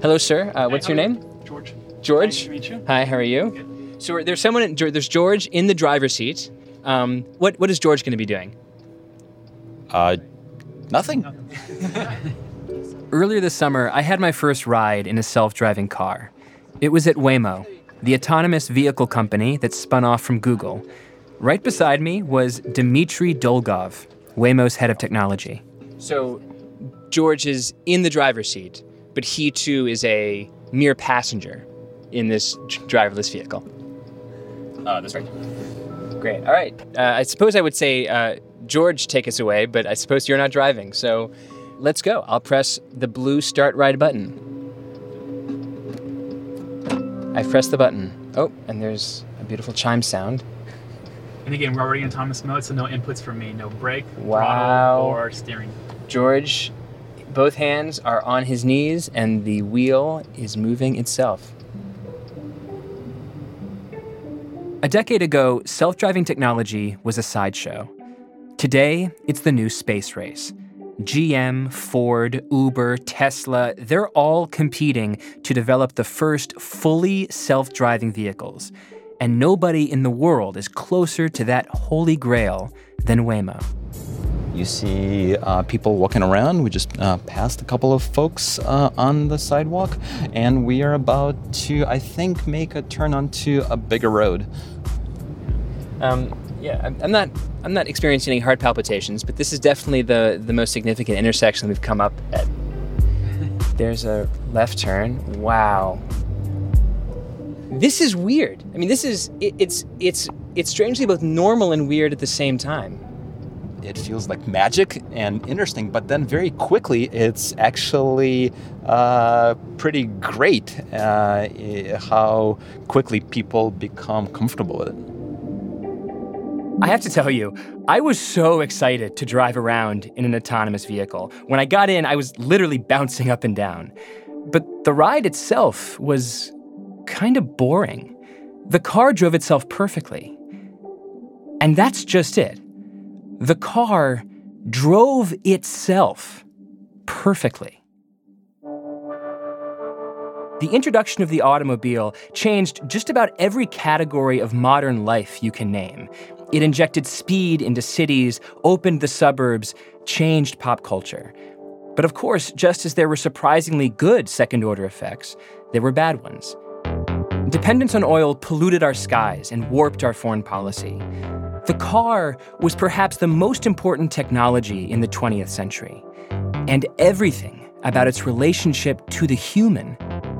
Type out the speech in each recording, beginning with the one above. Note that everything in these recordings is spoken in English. Hello, sir. What's your name? George. George. Nice to meet you. Hi, how are you? Good. So there's someone. There's George in the driver's seat. What is George going to be doing? Nothing. Earlier this summer, I had my first ride in a self-driving car. It was at Waymo, the autonomous vehicle company that spun off from Google. Right beside me was Dmitry Dolgov, Waymo's head of technology. So George is in the driver's seat, but he too is a mere passenger in this driverless vehicle. That's right. Great. All right. I suppose I would say, George, take us away, but I suppose you're not driving, so let's go. I'll press the blue start ride button. I've pressed the button. Oh, and there's a beautiful chime sound. And again, we're already in autonomous mode, so no inputs from me. No brake, throttle, or steering. George, both hands are on his knees, and the wheel is moving itself. A decade ago, self-driving technology was a sideshow. Today, it's the new space race. GM, Ford, Uber, Tesla, they're all competing to develop the first fully self-driving vehicles. And nobody in the world is closer to that holy grail than Waymo. You see people walking around. We just passed a couple of folks on the sidewalk, and we are about to, I think, make a turn onto a bigger road. I'm not experiencing any heart palpitations, but this is definitely the most significant intersection we've come up at. There's a left turn. Wow. This is weird. I mean, it's strangely both normal and weird at the same time. It feels like magic and interesting, but then very quickly, it's actually pretty great how quickly people become comfortable with it. I have to tell you, I was so excited to drive around in an autonomous vehicle. When I got in, I was literally bouncing up and down. But the ride itself was kind of boring. The car drove itself perfectly. And that's just it. The car drove itself perfectly. The introduction of the automobile changed just about every category of modern life you can name. It injected speed into cities, opened the suburbs, changed pop culture. But of course, just as there were surprisingly good second-order effects, there were bad ones. Dependence on oil polluted our skies and warped our foreign policy. The car was perhaps the most important technology in the 20th century. And everything about its relationship to the human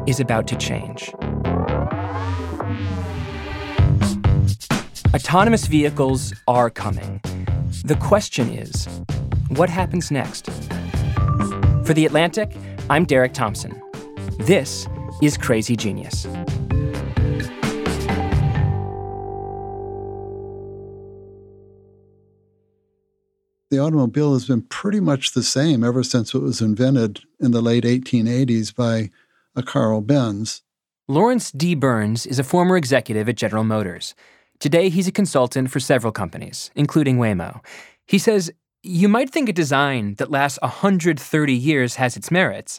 is about to change. Autonomous vehicles are coming. The question is, what happens next? For The Atlantic, I'm Derek Thompson. This is Crazy Genius. The automobile has been pretty much the same ever since it was invented in the late 1880s by Carl Benz. Lawrence D. Burns is a former executive at General Motors. Today, he's a consultant for several companies, including Waymo. He says, you might think a design that lasts 130 years has its merits,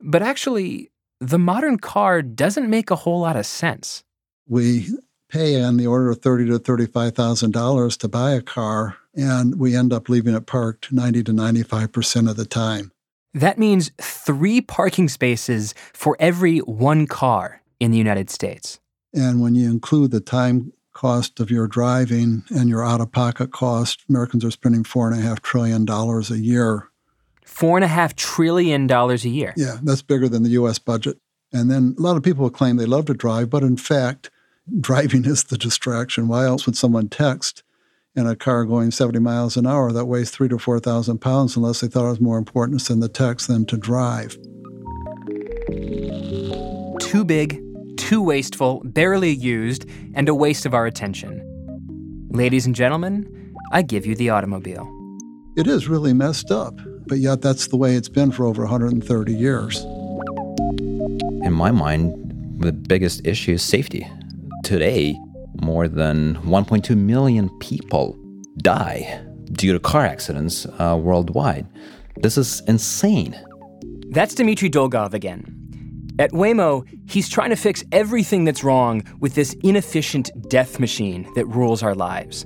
but actually, the modern car doesn't make a whole lot of sense. We pay on the order of $30,000 to $35,000 to buy a car, and we end up leaving it parked 90 to 95% of the time. That means 3 parking spaces for every 1 car in the United States. And when you include the time cost of your driving and your out-of-pocket cost, Americans are spending $4.5 trillion a year. $4.5 trillion a year? Yeah, that's bigger than the U.S. budget. And then a lot of people claim they love to drive, but in fact, driving is the distraction. Why else would someone text in a car going 70 miles an hour that weighs 3,000 to 4,000 pounds unless they thought it was more important to send the text than to drive? Too big, too wasteful, barely used, and a waste of our attention. Ladies and gentlemen, I give you the automobile. It is really messed up, but yet that's the way it's been for over 130 years. In my mind, the biggest issue is safety. Today, more than 1.2 million people die due to car accidents worldwide. This is insane. That's Dmitry Dolgov again. At Waymo, he's trying to fix everything that's wrong with this inefficient death machine that rules our lives.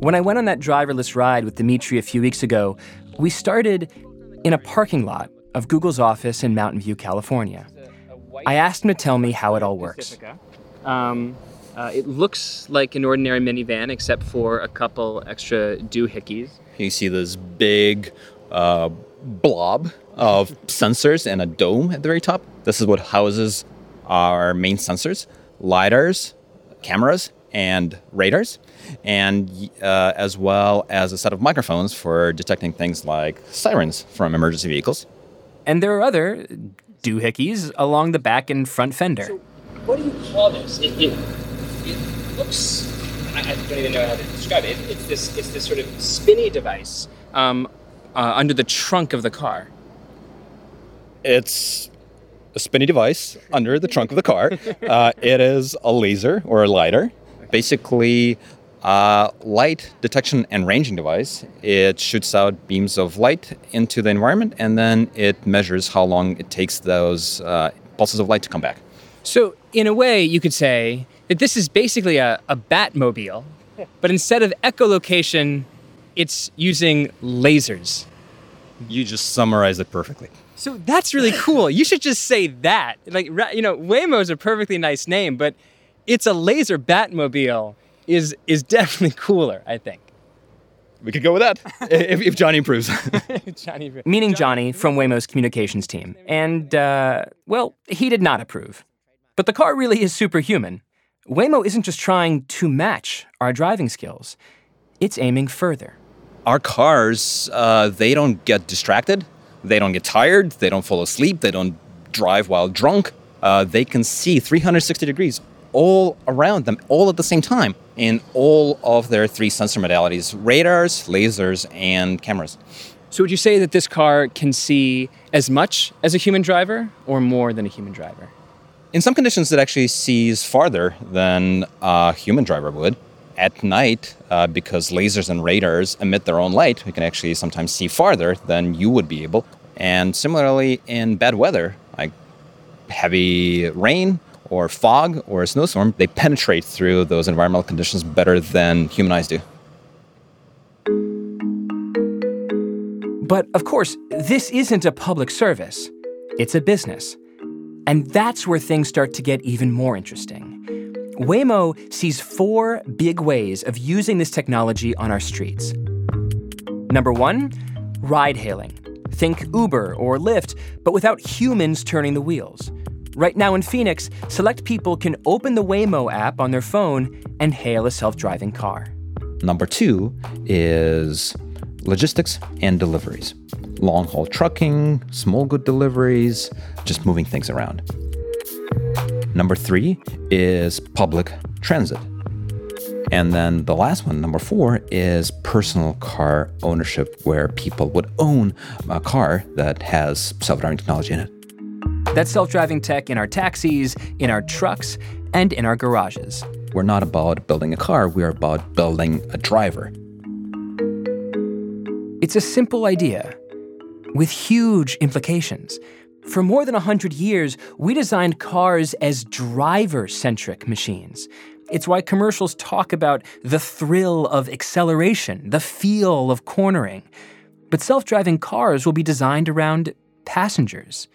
When I went on that driverless ride with Dmitry a few weeks ago, we started in a parking lot of Google's office in Mountain View, California. I asked him to tell me how it all works. It looks like an ordinary minivan, except for a couple extra doohickeys. You see this big blob of sensors and a dome at the very top. This is what houses our main sensors, lidars, cameras, and radars, and as well as a set of microphones for detecting things like sirens from emergency vehicles. And there are other doohickeys along the back and front fender. So what do you call this? It looks, I don't even know how to describe it. It's this sort of spinny device under the trunk of the car. It's a spinny device under the trunk of the car. It is a laser or a lidar. Basically, light detection and ranging device. It shoots out beams of light into the environment, and then it measures how long it takes those pulses of light to come back. So in a way, you could say that this is basically a Batmobile, but instead of echolocation, it's using lasers. You just summarized it perfectly. So that's really cool. You should just say that. Like, you know, Waymo is a perfectly nice name, but it's a laser Batmobile is definitely cooler, I think. We could go with that, if Johnny approves. Meaning Johnny from Waymo's communications team. And, well, he did not approve. But the car really is superhuman. Waymo isn't just trying to match our driving skills. It's aiming further. Our cars, they don't get distracted. They don't get tired. They don't fall asleep. They don't drive while drunk. They can see 360 degrees all around them, all at the same time, in all of their three sensor modalities: radars, lasers, and cameras. So would you say that this car can see as much as a human driver or more than a human driver? In some conditions, it actually sees farther than a human driver would. At night, because lasers and radars emit their own light, we can actually sometimes see farther than you would be able. And similarly, in bad weather, like heavy rain, or fog, or a snowstorm, they penetrate through those environmental conditions better than human eyes do. But of course, this isn't a public service. It's a business. And that's where things start to get even more interesting. Waymo sees four big ways of using this technology on our streets. Number one, ride hailing. Think Uber or Lyft, but without humans turning the wheels. Right now in Phoenix, select people can open the Waymo app on their phone and hail a self-driving car. Number two is logistics and deliveries. Long-haul trucking, small good deliveries, just moving things around. Number three is public transit. And then the last one, number four, is personal car ownership, where people would own a car that has self-driving technology in it. That's self-driving tech in our taxis, in our trucks, and in our garages. We're not about building a car, we are about building a driver. It's a simple idea with huge implications. For more than 100 years, we designed cars as driver-centric machines. It's why commercials talk about the thrill of acceleration, the feel of cornering. But self-driving cars will be designed around passengers.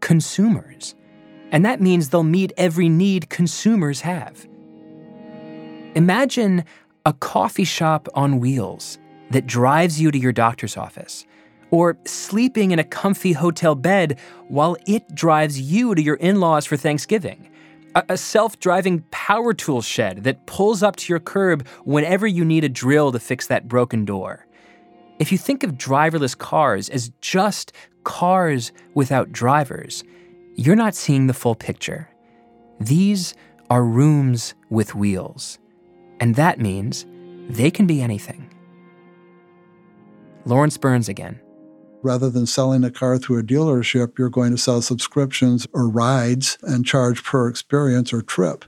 Consumers. And that means they'll meet every need consumers have. Imagine a coffee shop on wheels that drives you to your doctor's office, or sleeping in a comfy hotel bed while it drives you to your in-laws for Thanksgiving, a self-driving power tool shed that pulls up to your curb whenever you need a drill to fix that broken door. If you think of driverless cars as just cars without drivers, you're not seeing the full picture. These are rooms with wheels, and that means they can be anything. Lawrence Burns again. Rather than selling a car through a dealership, you're going to sell subscriptions or rides and charge per experience or trip.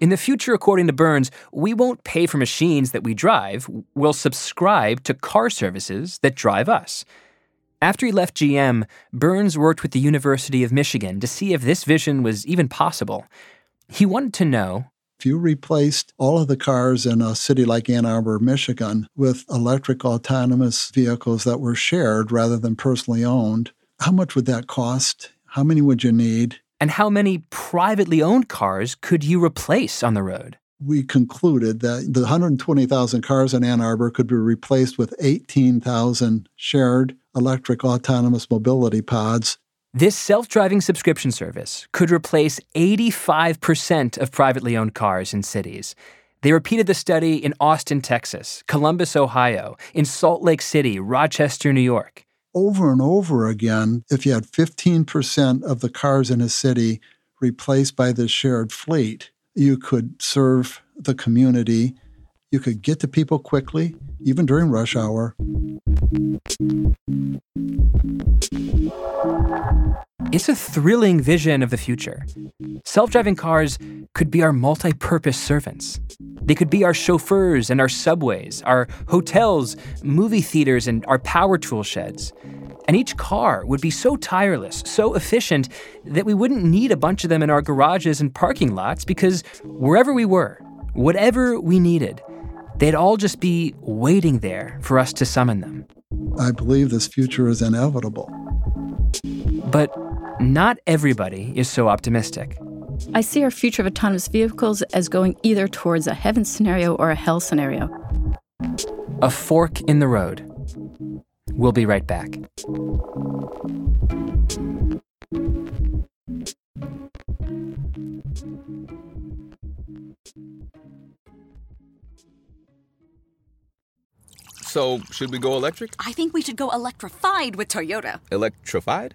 In the future, according to Burns, we won't pay for machines that we drive. We'll subscribe to car services that drive us. After he left GM, Burns worked with the University of Michigan to see if this vision was even possible. He wanted to know, if you replaced all of the cars in a city like Ann Arbor, Michigan, with electric autonomous vehicles that were shared rather than personally owned, how much would that cost? How many would you need? And how many privately owned cars could you replace on the road? We concluded that the 120,000 cars in Ann Arbor could be replaced with 18,000 shared electric autonomous mobility pods. This self-driving subscription service could replace 85% of privately owned cars in cities. They repeated the study in Austin, Texas, Columbus, Ohio, in Salt Lake City, Rochester, New York. Over and over again, if you had 15% of the cars in a city replaced by this shared fleet, you could serve the community. You could get to people quickly, even during rush hour. It's a thrilling vision of the future. Self-driving cars could be our multi-purpose servants. They could be our chauffeurs and our subways, our hotels, movie theaters, and our power tool sheds. And each car would be so tireless, so efficient, that we wouldn't need a bunch of them in our garages and parking lots because wherever we were, whatever we needed, they'd all just be waiting there for us to summon them. I believe this future is inevitable. But not everybody is so optimistic. I see our future of autonomous vehicles as going either towards a heaven scenario or a hell scenario. A fork in the road. We'll be right back. So, should we go electric? I think we should go electrified with Toyota. Electrified?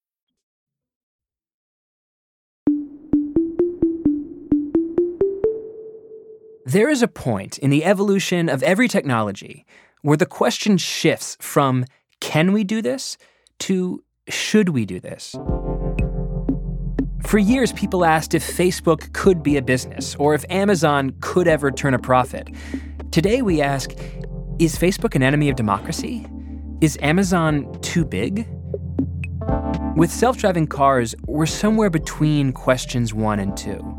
There is a point in the evolution of every technology where the question shifts from, can we do this, to, should we do this? For years, people asked if Facebook could be a business or if Amazon could ever turn a profit. Today we ask, is Facebook an enemy of democracy? Is Amazon too big? With self-driving cars, we're somewhere between questions 1 and 2.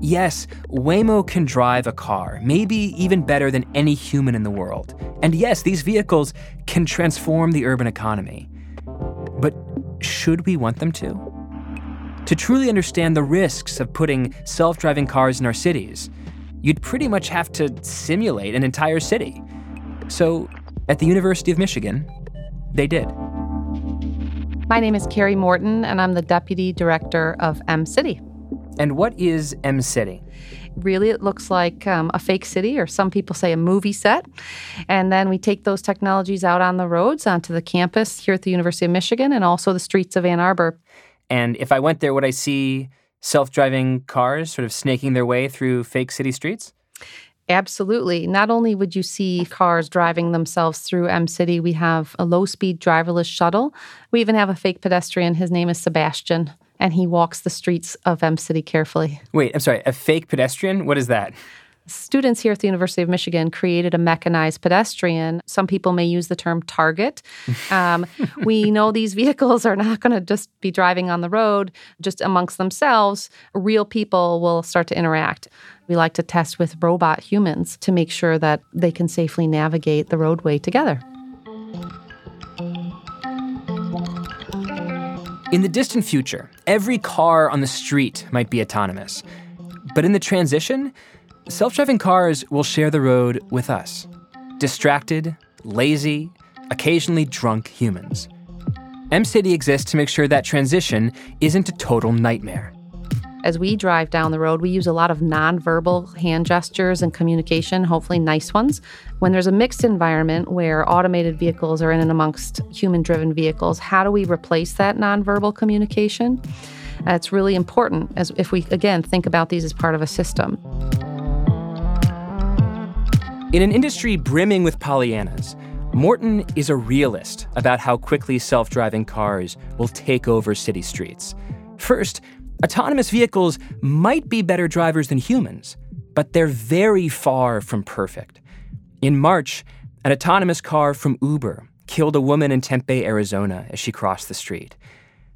Yes, Waymo can drive a car, maybe even better than any human in the world. And yes, these vehicles can transform the urban economy. But should we want them to? To truly understand the risks of putting self-driving cars in our cities, you'd pretty much have to simulate an entire city. So at the University of Michigan, they did. My name is Carrie Morton, and I'm the Deputy Director of MCity. And what is MCity? Really, it looks like a fake city, or some people say a movie set. And then we take those technologies out on the roads, onto the campus here at the University of Michigan, and also the streets of Ann Arbor. And if I went there, would I see self-driving cars sort of snaking their way through fake city streets? Absolutely. Not only would you see cars driving themselves through MCity, we have a low-speed driverless shuttle. We even have a fake pedestrian. His name is Sebastian. And he walks the streets of MCity carefully. Wait, I'm sorry, a fake pedestrian? What is that? Students here at the University of Michigan created a mechanized pedestrian. Some people may use the term target. We know these vehicles are not going to just be driving on the road, just amongst themselves. Real people will start to interact. We like to test with robot humans to make sure that they can safely navigate the roadway together. In the distant future, every car on the street might be autonomous. But in the transition, self-driving cars will share the road with us. Distracted, lazy, occasionally drunk humans. MCity exists to make sure that transition isn't a total nightmare. As we drive down the road, we use a lot of nonverbal hand gestures and communication, hopefully nice ones. When there's a mixed environment where automated vehicles are in and amongst human-driven vehicles, how do we replace that nonverbal communication? It's really important as if we, again, think about these as part of a system. In an industry brimming with Pollyannas, Morton is a realist about how quickly self-driving cars will take over city streets. First, autonomous vehicles might be better drivers than humans, but they're very far from perfect. In March, an autonomous car from Uber killed a woman in Tempe, Arizona, as she crossed the street.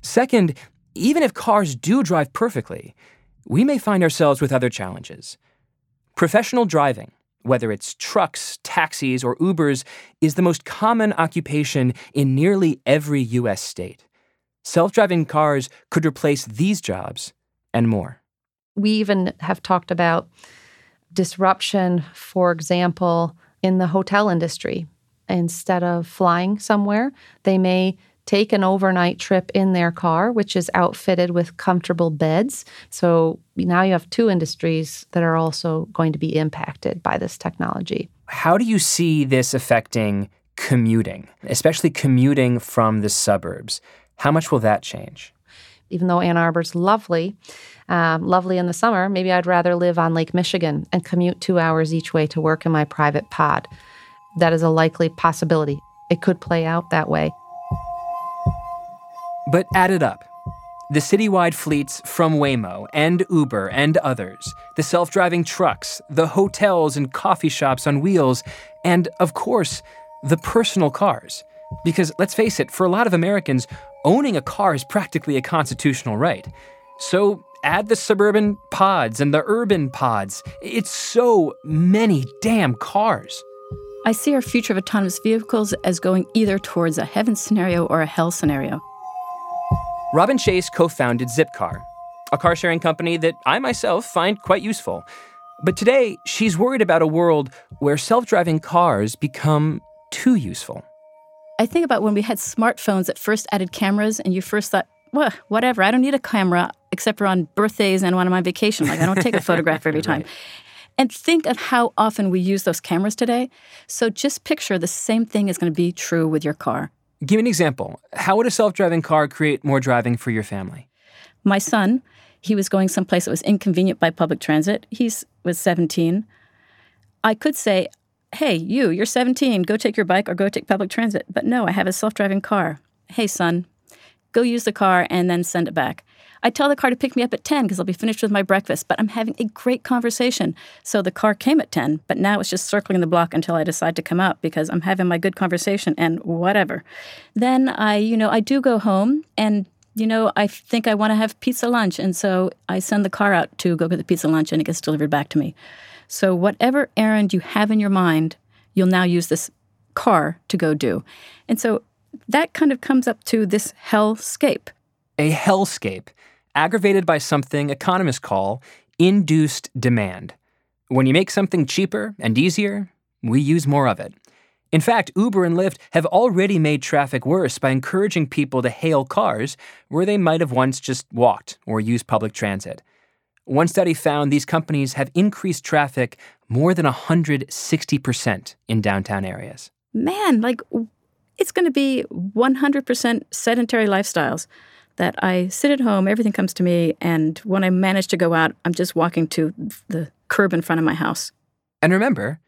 Second, even if cars do drive perfectly, we may find ourselves with other challenges. Professional driving, whether it's trucks, taxis, or Ubers, is the most common occupation in nearly every U.S. state. Self-driving cars could replace these jobs and more. We even have talked about disruption, for example, in the hotel industry. Instead of flying somewhere, they may take an overnight trip in their car, which is outfitted with comfortable beds. So now you have two industries that are also going to be impacted by this technology. How do you see this affecting commuting, especially commuting from the suburbs? How much will that change? Even though Ann Arbor's lovely in the summer, maybe I'd rather live on Lake Michigan and commute 2 hours each way to work in my private pod. That is a likely possibility. It could play out that way. But added up, the citywide fleets from Waymo and Uber and others, the self-driving trucks, the hotels and coffee shops on wheels, and, of course, the personal cars. Because, let's face it, for a lot of Americans, owning a car is practically a constitutional right. So add the suburban pods and the urban pods. It's so many damn cars. I see our future of autonomous vehicles as going either towards a heaven scenario or a hell scenario. Robin Chase co-founded Zipcar, a car-sharing company that I myself find quite useful. But today, she's worried about a world where self-driving cars become too useful. I think about when we had smartphones that first added cameras, and you first thought, well, whatever, I don't need a camera except for on birthdays and when I'm on vacation. Like, I don't take a photograph every time. Right. And think of how often we use those cameras today. So just picture the same thing is going to be true with your car. Give me an example. How would a self-driving car create more driving for your family? My son, he was going someplace that was inconvenient by public transit. He was 17. I could say, hey, you're 17, go take your bike or go take public transit. But no, I have a self-driving car. Hey, son, go use the car and then send it back. I tell the car to pick me up at 10 because I'll be finished with my breakfast, but I'm having a great conversation. So the car came at 10, but now it's just circling the block until I decide to come out because I'm having my good conversation and whatever. Then I do go home and, I think I want to have pizza lunch. And so I send the car out to go get the pizza lunch and it gets delivered back to me. So whatever errand you have in your mind, you'll now use this car to go do. And so that kind of comes up to this hellscape. A hellscape, aggravated by something economists call induced demand. When you make something cheaper and easier, we use more of it. In fact, Uber and Lyft have already made traffic worse by encouraging people to hail cars where they might have once just walked or used public transit. One study found these companies have increased traffic more than 160% in downtown areas. Man, it's going to be 100% sedentary lifestyles that I sit at home, everything comes to me, and when I manage to go out, I'm just walking to the curb in front of my house. And remember,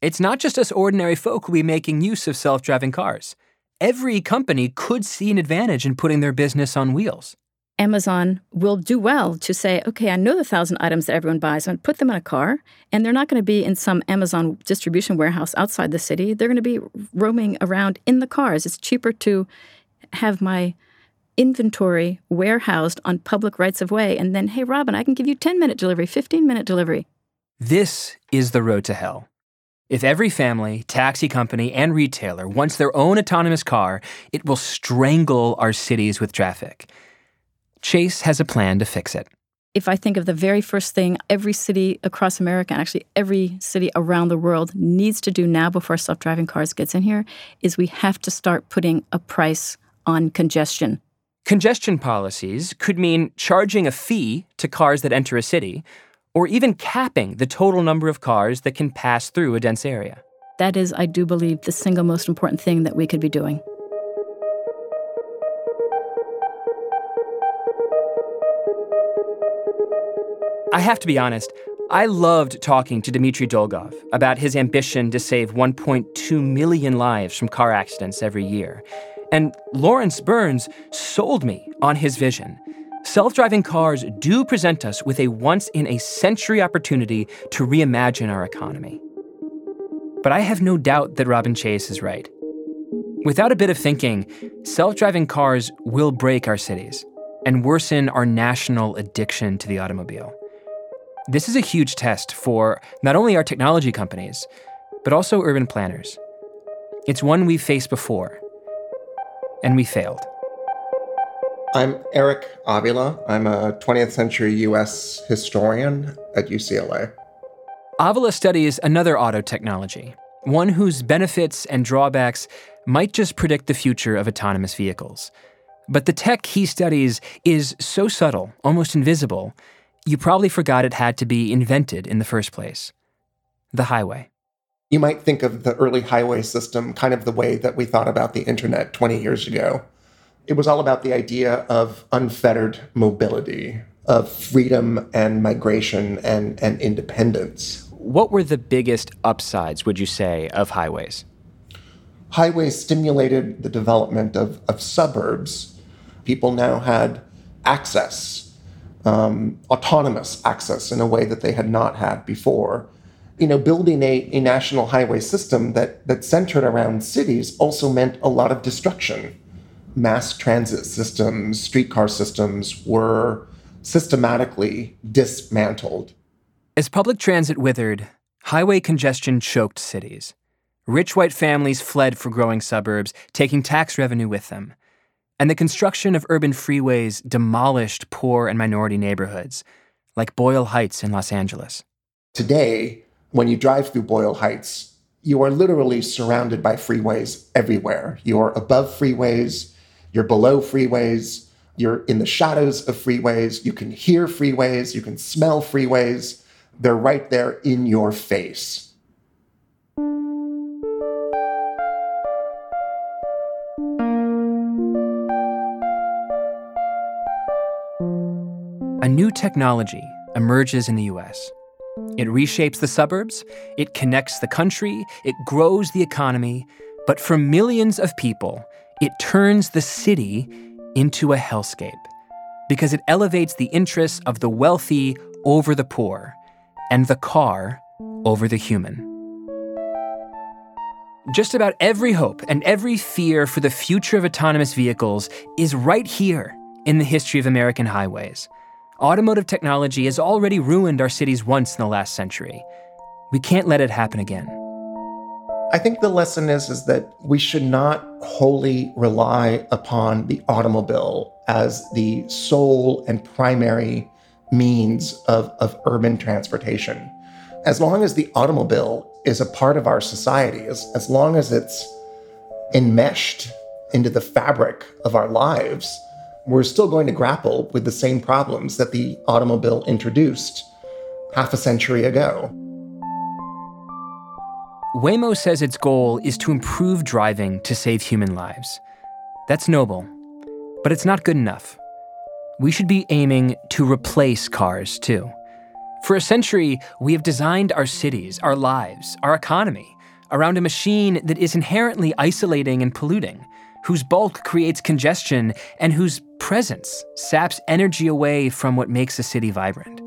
it's not just us ordinary folk who will be making use of self-driving cars. Every company could see an advantage in putting their business on wheels. Amazon will do well to say, okay, I know the 1,000 items that everyone buys. I'm going to put them in a car, and they're not going to be in some Amazon distribution warehouse outside the city. They're going to be roaming around in the cars. It's cheaper to have my inventory warehoused on public rights-of-way, and then, hey, Robin, I can give you 10-minute delivery, 15-minute delivery. This is the road to hell. If every family, taxi company, and retailer wants their own autonomous car, it will strangle our cities with traffic. Chase has a plan to fix it. If I think of the very first thing every city across America, and actually every city around the world needs to do now before self-driving cars gets in here, is we have to start putting a price on congestion. Congestion policies could mean charging a fee to cars that enter a city, or even capping the total number of cars that can pass through a dense area. That is, I do believe, the single most important thing that we could be doing. I have to be honest, I loved talking to Dmitry Dolgov about his ambition to save 1.2 million lives from car accidents every year. And Lawrence Burns sold me on his vision. Self-driving cars do present us with a once-in-a-century opportunity to reimagine our economy. But I have no doubt that Robin Chase is right. Without a bit of thinking, self-driving cars will break our cities and worsen our national addiction to the automobile. This is a huge test for not only our technology companies, but also urban planners. It's one we've faced before, and we failed. I'm Eric Avila. I'm a 20th century U.S. historian at UCLA. Avila studies another auto technology, one whose benefits and drawbacks might just predict the future of autonomous vehicles. But the tech he studies is so subtle, almost invisible, you probably forgot it had to be invented in the first place. The highway. You might think of the early highway system kind of the way that we thought about the internet 20 years ago. It was all about the idea of unfettered mobility, of freedom and migration and independence. What were the biggest upsides, would you say, of highways? Highways stimulated the development of suburbs. People now had access. Autonomous access in a way that they had not had before. You know, building a national highway system that centered around cities also meant a lot of destruction. Mass transit systems, streetcar systems were systematically dismantled. As public transit withered, highway congestion choked cities. Rich white families fled for growing suburbs, taking tax revenue with them. And the construction of urban freeways demolished poor and minority neighborhoods, like Boyle Heights in Los Angeles. Today, when you drive through Boyle Heights, you are literally surrounded by freeways everywhere. You're above freeways, you're below freeways, you're in the shadows of freeways, you can hear freeways, you can smell freeways. They're right there in your face. A new technology emerges in the U.S. It reshapes the suburbs, it connects the country, it grows the economy, but for millions of people, it turns the city into a hellscape because it elevates the interests of the wealthy over the poor and the car over the human. Just about every hope and every fear for the future of autonomous vehicles is right here in the history of American highways. Automotive technology has already ruined our cities once in the last century. We can't let it happen again. I think the lesson is that we should not wholly rely upon the automobile as the sole and primary means of urban transportation. As long as the automobile is a part of our society, as long as it's enmeshed into the fabric of our lives, we're still going to grapple with the same problems that the automobile introduced half a century ago. Waymo says its goal is to improve driving to save human lives. That's noble, but it's not good enough. We should be aiming to replace cars, too. For a century, we have designed our cities, our lives, our economy around a machine that is inherently isolating and polluting, whose bulk creates congestion, and whose presence saps energy away from what makes a city vibrant.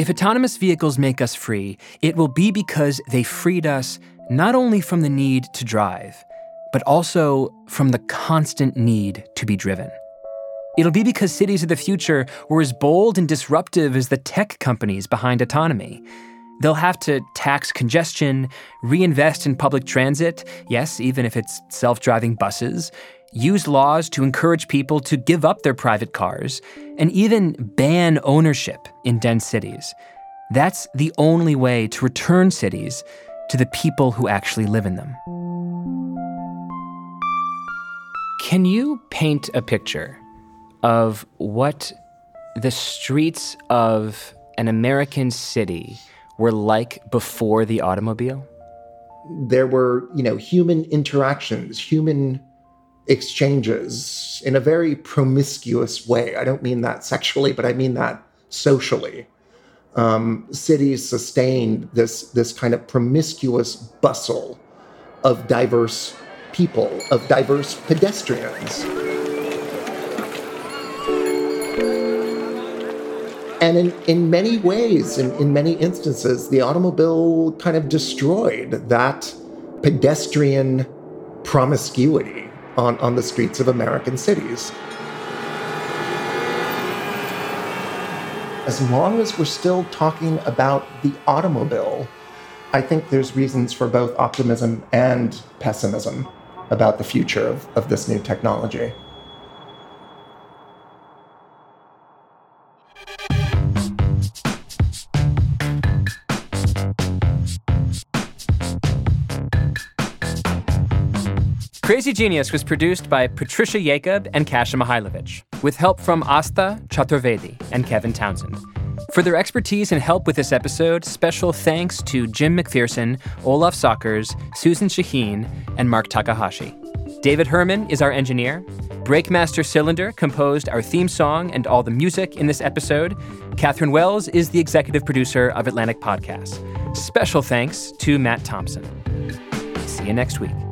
If autonomous vehicles make us free, it will be because they freed us not only from the need to drive, but also from the constant need to be driven. It'll be because cities of the future were as bold and disruptive as the tech companies behind autonomy. They'll have to tax congestion, reinvest in public transit, yes, even if it's self-driving buses, use laws to encourage people to give up their private cars, and even ban ownership in dense cities. That's the only way to return cities to the people who actually live in them. Can you paint a picture of what the streets of an American city were like before the automobile? There were, human interactions, human exchanges in a very promiscuous way. I don't mean that sexually, but I mean that socially. Cities sustained this kind of promiscuous bustle of diverse people, of diverse pedestrians. And in many ways, in many instances, the automobile kind of destroyed that pedestrian promiscuity on the streets of American cities. As long as we're still talking about the automobile, I think there's reasons for both optimism and pessimism about the future of this new technology. Crazy Genius was produced by Patricia Jacob and Kasia Mihailovich, with help from Asta Chaturvedi and Kevin Townsend. For their expertise and help with this episode, special thanks to Jim McPherson, Olaf Sockers, Susan Shaheen, and Mark Takahashi. David Herman is our engineer. Breakmaster Cylinder composed our theme song and all the music in this episode. Catherine Wells is the executive producer of Atlantic Podcasts. Special thanks to Matt Thompson. See you next week.